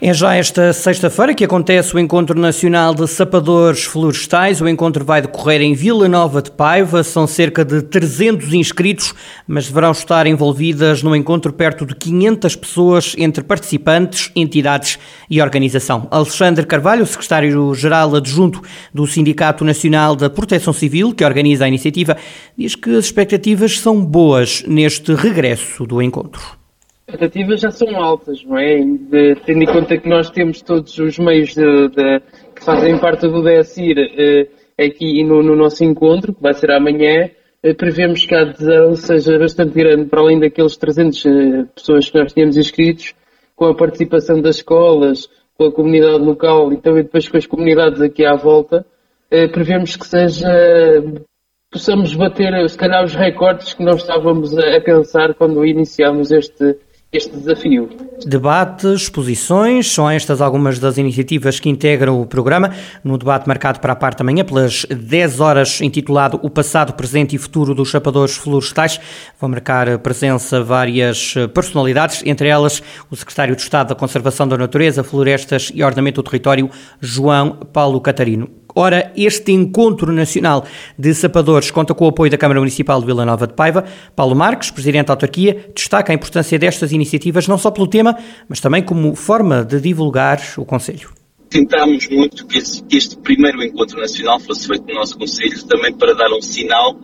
É já esta sexta-feira que acontece o Encontro Nacional de Sapadores Florestais. O encontro vai decorrer em Vila Nova de Paiva. São cerca de 300 inscritos, mas deverão estar envolvidas no encontro perto de 500 pessoas, entre participantes, entidades e organização. Alexandre Carvalho, secretário-geral adjunto do Sindicato Nacional da Proteção Civil, que organiza a iniciativa, diz que as expectativas são boas neste regresso do encontro. As expectativas já são altas, não é? Tendo em conta que nós temos todos os meios que fazem parte do DSIR aqui no nosso encontro, que vai ser amanhã, prevemos que a adesão seja bastante grande, para além daqueles 300 pessoas que nós tínhamos inscritos, com a participação das escolas, com a comunidade local e também depois com as comunidades aqui à volta, prevemos que possamos bater, se calhar, os recordes que nós estávamos a pensar quando iniciámos este desafio. Debates, exposições, são estas algumas das iniciativas que integram o programa. No debate marcado para a parte da manhã, pelas 10 horas, intitulado O Passado, Presente e Futuro dos Sapadores Florestais, vão marcar presença várias personalidades, entre elas o secretário de Estado da Conservação da Natureza, Florestas e Ordenamento do Território, João Paulo Catarino. Ora, este Encontro Nacional de Sapadores conta com o apoio da Câmara Municipal de Vila Nova de Paiva. Paulo Marques, presidente da autarquia, destaca a importância destas iniciativas não só pelo tema, mas também como forma de divulgar o Conselho. Tentámos muito que este primeiro Encontro Nacional fosse feito no nosso Conselho, também para dar um sinal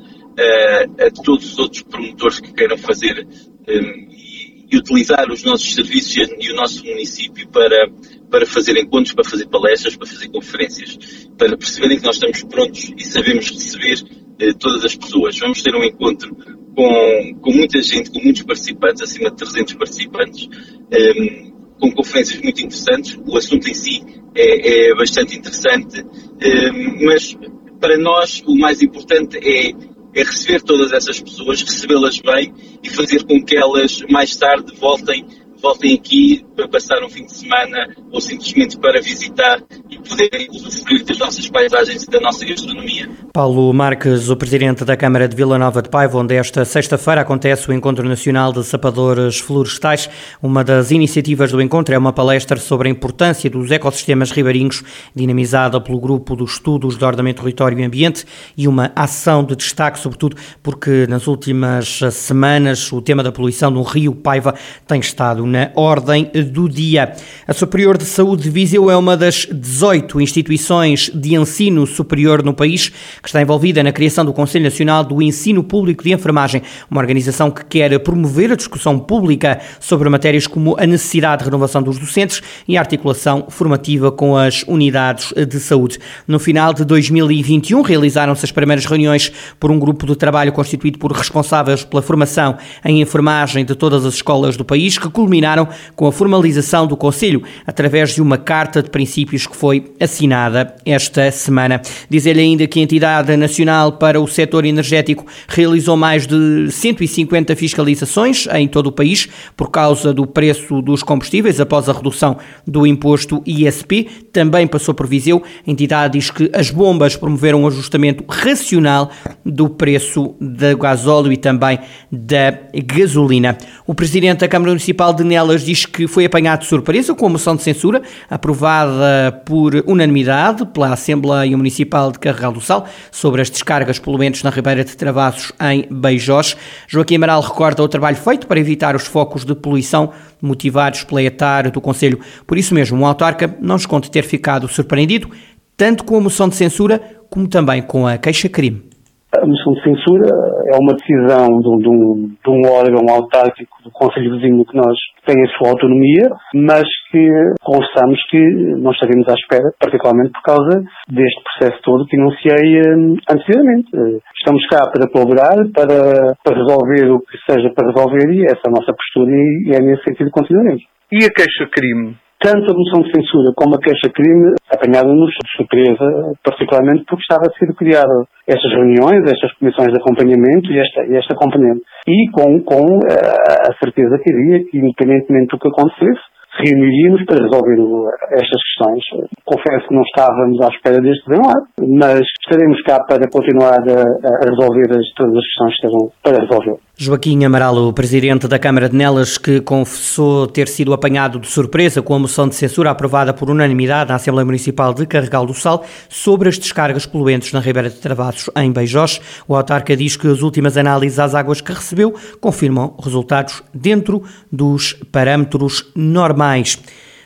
a todos os outros promotores que queiram fazer e utilizar os nossos serviços e o nosso município para fazer encontros, para fazer palestras, para fazer conferências, para perceberem que nós estamos prontos e sabemos receber todas as pessoas. Vamos ter um encontro com muita gente, com muitos participantes, acima de 300 participantes, com conferências muito interessantes. O assunto em si é bastante interessante, mas para nós o mais importante é receber todas essas pessoas, recebê-las bem e fazer com que elas mais tarde voltem aqui para passar um fim de semana ou simplesmente para visitar e poderem usufruir das nossas paisagens e da nossa gastronomia. Paulo Marques, o presidente da Câmara de Vila Nova de Paiva, onde esta sexta-feira acontece o Encontro Nacional de Sapadores Florestais. Uma das iniciativas do encontro é uma palestra sobre a importância dos ecossistemas ribeirinhos, dinamizada pelo Grupo dos Estudos de Ordenamento Território e Ambiente, e uma ação de destaque, sobretudo porque nas últimas semanas o tema da poluição no rio Paiva tem estado na ordem do dia. A Superior de Saúde de Viseu é uma das 18 instituições de ensino superior no país que está envolvida na criação do Conselho Nacional do Ensino Público de Enfermagem, uma organização que quer promover a discussão pública sobre matérias como a necessidade de renovação dos docentes e a articulação formativa com as unidades de saúde. No final de 2021 realizaram-se as primeiras reuniões por um grupo de trabalho constituído por responsáveis pela formação em enfermagem de todas as escolas do país, que culminaram com a formalização do Conselho através de uma carta de princípios que foi assinada esta semana. Diz-lhe ainda que a Entidade Nacional para o Setor Energético realizou mais de 150 fiscalizações em todo o país por causa do preço dos combustíveis após a redução do imposto ISP. Também passou por Viseu. A entidade diz que as bombas promoveram um ajustamento racional do preço do gasóleo e também da gasolina. O presidente da Câmara Municipal de Nelas diz que foi apanhado de surpresa com a moção de censura aprovada por unanimidade pela Assembleia Municipal de Carregal do Sal sobre as descargas poluentes na Ribeira de Travassos em Beijós. Joaquim Amaral recorda o trabalho feito para evitar os focos de poluição motivados pela etar do Conselho. Por isso mesmo, o autarca não esconde ter ficado surpreendido tanto com a moção de censura como também com a queixa-crime. A moção de censura é uma decisão de um órgão autárquico do Conselho Vizinho que nós tem a sua autonomia, mas que constamos que não estaremos à espera, particularmente por causa deste processo todo que enunciei anteriormente. Estamos cá para colaborar, para resolver o que seja para resolver, e essa é a nossa postura e é nesse sentido que continuaremos. E a queixa-crime? Tanto a moção de censura como a queixa-crime apanharam-nos de surpresa, particularmente porque estava a ser criada estas reuniões, estas comissões de acompanhamento e esta componente. E com a certeza que havia que, independentemente do que acontecesse, reunimos para resolver estas questões. Confesso que não estávamos à espera deste desenlace, mas estaremos cá para continuar a resolver todas as questões que estão para resolver. Joaquim Amaral, o presidente da Câmara de Nelas, que confessou ter sido apanhado de surpresa com a moção de censura aprovada por unanimidade na Assembleia Municipal de Carregal do Sal sobre as descargas poluentes na Ribeira de Travassos, em Beijós. O autarca diz que as últimas análises às águas que recebeu confirmam resultados dentro dos parâmetros normais.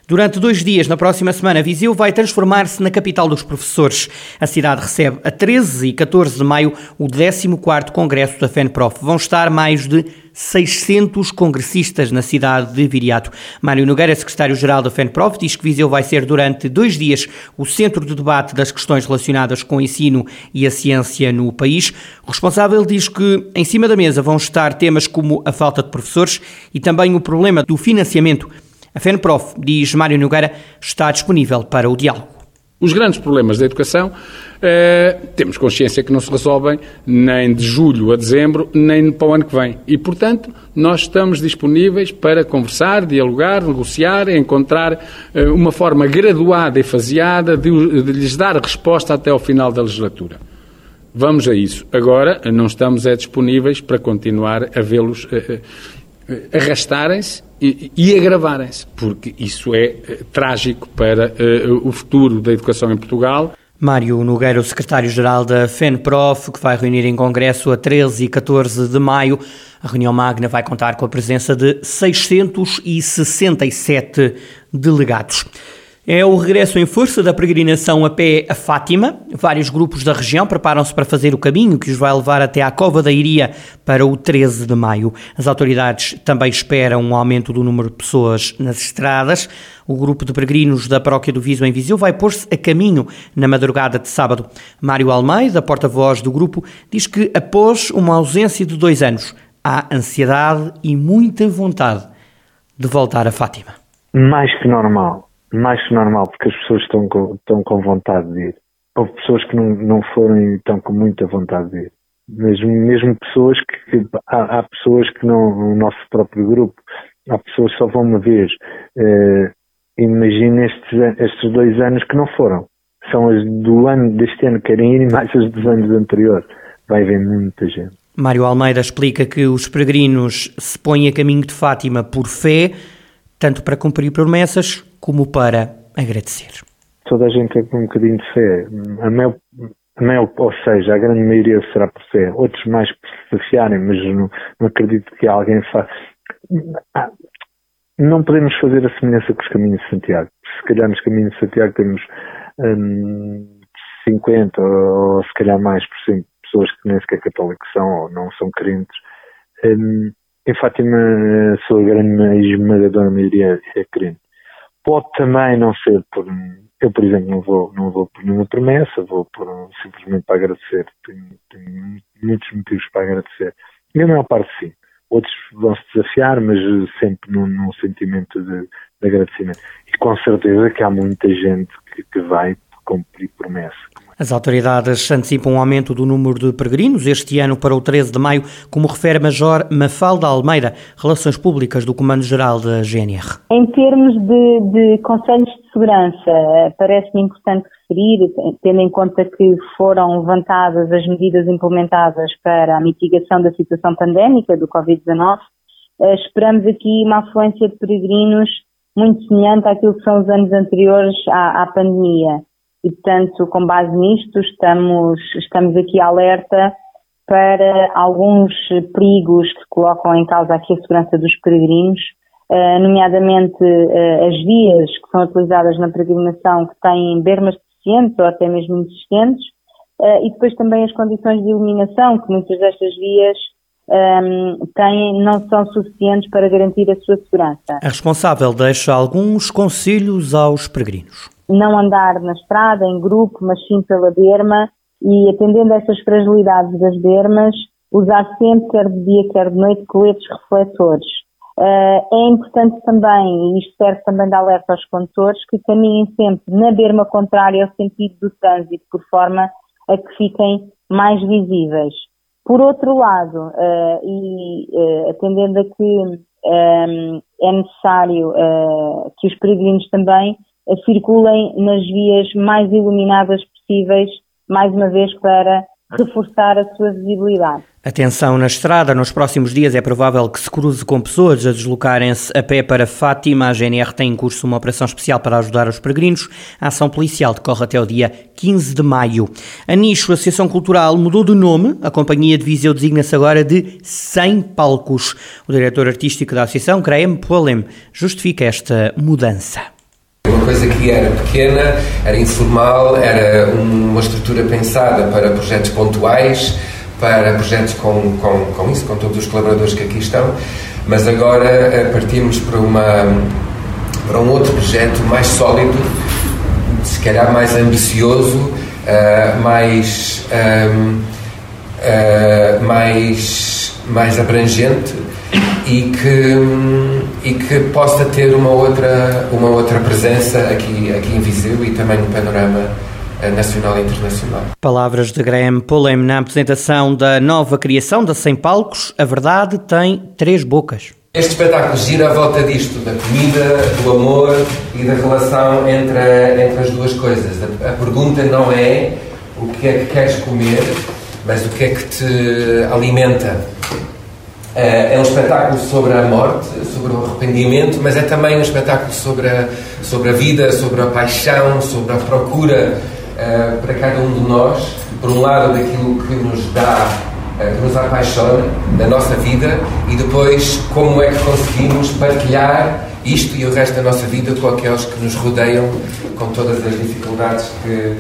Durante 2 dias, na próxima semana, Viseu vai transformar-se na capital dos professores. A cidade recebe, a 13 e 14 de maio, o 14º Congresso da FENPROF. Vão estar mais de 600 congressistas na cidade de Viriato. Mário Nogueira, secretário-geral da FENPROF, diz que Viseu vai ser durante 2 dias o centro de debate das questões relacionadas com o ensino e a ciência no país. O responsável diz que em cima da mesa vão estar temas como a falta de professores e também o problema do financiamento. A FENPROF, diz Mário Nogueira, está disponível para o diálogo. Os grandes problemas da educação, temos consciência que não se resolvem nem de julho a dezembro, nem para o ano que vem. E, portanto, nós estamos disponíveis para conversar, dialogar, negociar, encontrar uma forma graduada e faseada de lhes dar resposta até ao final da legislatura. Vamos a isso. Agora, não estamos disponíveis para continuar a vê-los arrastarem-se e agravarem-se, porque isso é trágico para o futuro da educação em Portugal. Mário Nogueira, o secretário-geral da FENPROF, que vai reunir em congresso a 13 e 14 de maio. A reunião magna vai contar com a presença de 667 delegados. É o regresso em força da peregrinação a pé a Fátima. Vários grupos da região preparam-se para fazer o caminho que os vai levar até à Cova da Iria para o 13 de maio. As autoridades também esperam um aumento do número de pessoas nas estradas. O grupo de peregrinos da Paróquia do Viso em Viseu vai pôr-se a caminho na madrugada de sábado. Mário Almeida, porta-voz do grupo, diz que após uma ausência de 2 anos, há ansiedade e muita vontade de voltar a Fátima. Mais que normal, porque as pessoas estão com vontade de ir. Houve pessoas que não foram e estão com muita vontade de ir. Mesmo pessoas que... Há pessoas que não... No nosso próprio grupo, há pessoas que só vão uma vez. Imagina estes 2 anos que não foram. São as deste ano que querem ir e mais as dos anos anteriores. Vai haver muita gente. Mário Almeida explica que os peregrinos se põem a caminho de Fátima por fé, tanto para cumprir promessas como para agradecer. Toda a gente tem um bocadinho de fé. A grande maioria será por fé. Outros mais por saciarem, mas não acredito que alguém faça. Não podemos fazer a semelhança com os caminhos de Santiago. Se calhar nos caminhos de Santiago temos 50 ou se calhar mais por cento de pessoas que nem sequer católicos são ou não são crentes. Em Fátima, a sua grande e esmagadora maioria é crente. Pode também não ser por... Eu, por exemplo, não vou por nenhuma promessa, simplesmente para agradecer. Tenho muitos motivos para agradecer. E a maior parte, sim. Outros vão se desafiar, mas sempre num sentimento de agradecimento. E com certeza que há muita gente que vai cumprir promessa. As autoridades antecipam um aumento do número de peregrinos este ano para o 13 de maio, como refere Major Mafalda Almeida, Relações Públicas do Comando-Geral da GNR. Em termos de conselhos de segurança, parece-me importante referir, tendo em conta que foram levantadas as medidas implementadas para a mitigação da situação pandémica do Covid-19, esperamos aqui uma afluência de peregrinos muito semelhante àquilo que são os anos anteriores à pandemia. E, portanto, com base nisto, estamos aqui alerta para alguns perigos que colocam em causa aqui a segurança dos peregrinos, nomeadamente as vias que são utilizadas na peregrinação que têm bermas deficientes ou até mesmo inexistentes, e depois também as condições de iluminação, que muitas destas vias não são suficientes para garantir a sua segurança. A responsável deixa alguns conselhos aos peregrinos. Não andar na estrada, em grupo, mas sim pela berma e, atendendo a essas fragilidades das bermas, usar sempre, quer de dia, quer de noite, coletes refletores. É importante também, e isto serve também de alerta aos condutores, que caminhem sempre na berma contrária ao sentido do trânsito, por forma a que fiquem mais visíveis. Por outro lado, atendendo a que é necessário que os peregrinos também circulem nas vias mais iluminadas possíveis, mais uma vez para reforçar a sua visibilidade. Atenção na estrada, nos próximos dias é provável que se cruze com pessoas a deslocarem-se a pé para Fátima. A GNR tem em curso uma operação especial para ajudar os peregrinos. A ação policial decorre até o dia 15 de maio. A Nicho, a Associação Cultural, mudou de nome. A Companhia de Viseu designa-se agora de Sem Palcos. O diretor artístico da associação, Graeme Pulleyn, justifica esta mudança. Uma coisa que era pequena, era informal, era uma estrutura pensada para projetos pontuais, para projetos com isso, com todos os colaboradores que aqui estão, mas agora partimos para um outro projeto mais sólido, se calhar mais ambicioso, mais abrangente e que possa ter uma outra presença aqui em Viseu e também no panorama nacional e internacional. Palavras de Graeme Pulleyn na apresentação da nova criação da Sem Palcos. A verdade tem três bocas. Este espetáculo gira à volta disto, da comida, do amor e da relação entre as duas coisas. A pergunta não é o que é que queres comer, mas o que é que te alimenta. É um espetáculo sobre a morte, sobre o arrependimento, mas é também um espetáculo sobre a vida, sobre a paixão, sobre a procura para cada um de nós, por um lado daquilo que nos dá, que nos apaixona na nossa vida, e depois como é que conseguimos partilhar isto e o resto da nossa vida com aqueles que nos rodeiam, com todas as dificuldades que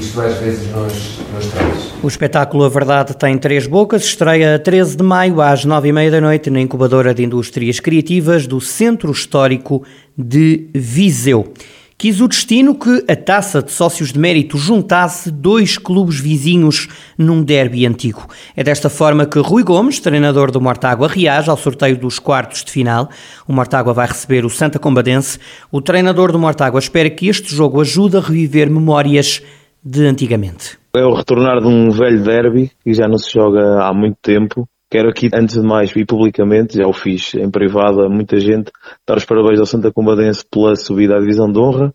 isto às vezes nos traz. O espetáculo A Verdade Tem Três Bocas estreia a 13 de maio às 9h30 da noite na Incubadora de Indústrias Criativas do Centro Histórico de Viseu. Quis o destino que a Taça de Sócios de Mérito juntasse dois clubes vizinhos num derby antigo. É desta forma que Rui Gomes, treinador do Mortágua, reage ao sorteio dos quartos de final. O Mortágua vai receber o Santa Combadense. O treinador do Mortágua espera que este jogo ajude a reviver memórias de antigamente. É o retornar de um velho derby que já não se joga há muito tempo. Quero aqui, antes de mais, e publicamente, já o fiz em privado a muita gente, dar os parabéns ao Santa Combadense pela subida à divisão de honra.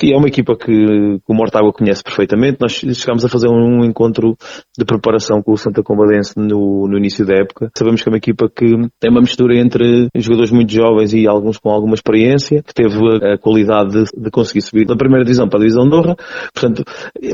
E é uma equipa que o Mortágua conhece perfeitamente. Nós chegámos a fazer um encontro de preparação com o Santa Combadense no início da época. Sabemos que é uma equipa que tem uma mistura entre jogadores muito jovens e alguns com alguma experiência, que teve a qualidade de conseguir subir da primeira divisão para a divisão de honra. Portanto,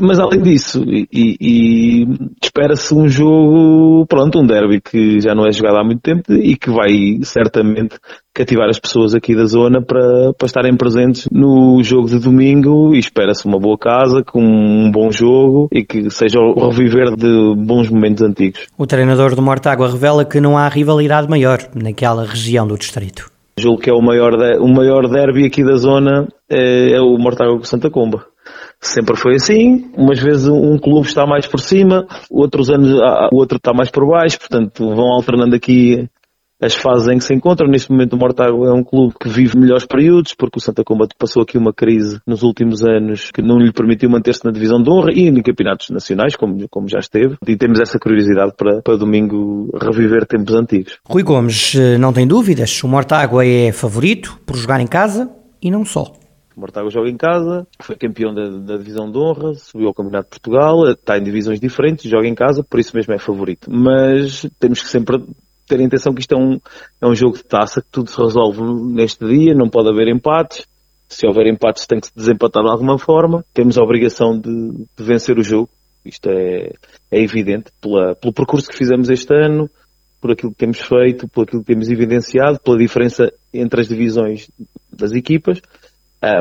mas além disso, e espera-se um jogo, um derby que já não é jogado há muito tempo e que vai certamente cativar as pessoas aqui da zona para estarem presentes no jogo de domingo, e espera-se uma boa casa, com um bom jogo e que seja o reviver de bons momentos antigos. O treinador do Mortágua revela que não há rivalidade maior naquela região do distrito. Julgo que é o maior derby aqui da zona, é o Mortágua com Santa Comba. Sempre foi assim, umas vezes um clube está mais por cima, outros anos o outro está mais por baixo, portanto vão alternando aqui as fases em que se encontram. Neste momento o Mortágua é um clube que vive melhores períodos, porque o Santa Comba passou aqui uma crise nos últimos anos que não lhe permitiu manter-se na divisão de honra e em campeonatos nacionais, como já esteve, e temos essa curiosidade para domingo reviver tempos antigos. Rui Gomes não tem dúvidas, o Mortágua é favorito por jogar em casa e não só. O Mortágua joga em casa, foi campeão da divisão de honra, subiu ao Campeonato de Portugal, está em divisões diferentes, joga em casa, por isso mesmo é favorito, mas temos que sempre ter a intenção que isto é um jogo de taça, que tudo se resolve neste dia, não pode haver empates. Se houver empates tem que se desempatar de alguma forma. Temos a obrigação de vencer o jogo, isto é evidente, pelo percurso que fizemos este ano, por aquilo que temos feito, por aquilo que temos evidenciado, pela diferença entre as divisões das equipas,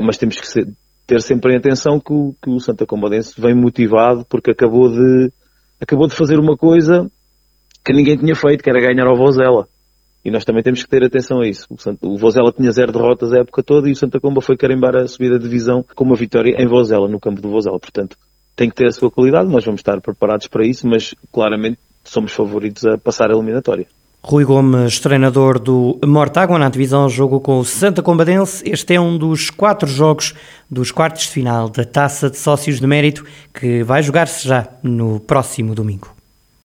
mas temos que ter sempre a atenção que o Santa Combadense vem motivado, porque acabou de fazer uma coisa que ninguém tinha feito, que era ganhar ao Vozela. E nós também temos que ter atenção a isso. O Vozela tinha 0 derrotas a época toda e o Santa Comba foi carimbar a subida de divisão com uma vitória em Vozela, no campo do Vozela. Portanto, tem que ter a sua qualidade, nós vamos estar preparados para isso, mas claramente somos favoritos a passar a eliminatória. Rui Gomes, treinador do Mortágua, na divisão jogo com o Santa Combadense. Este é um dos 4 jogos dos quartos de final da Taça de Sócios de Mérito, que vai jogar-se já no próximo domingo.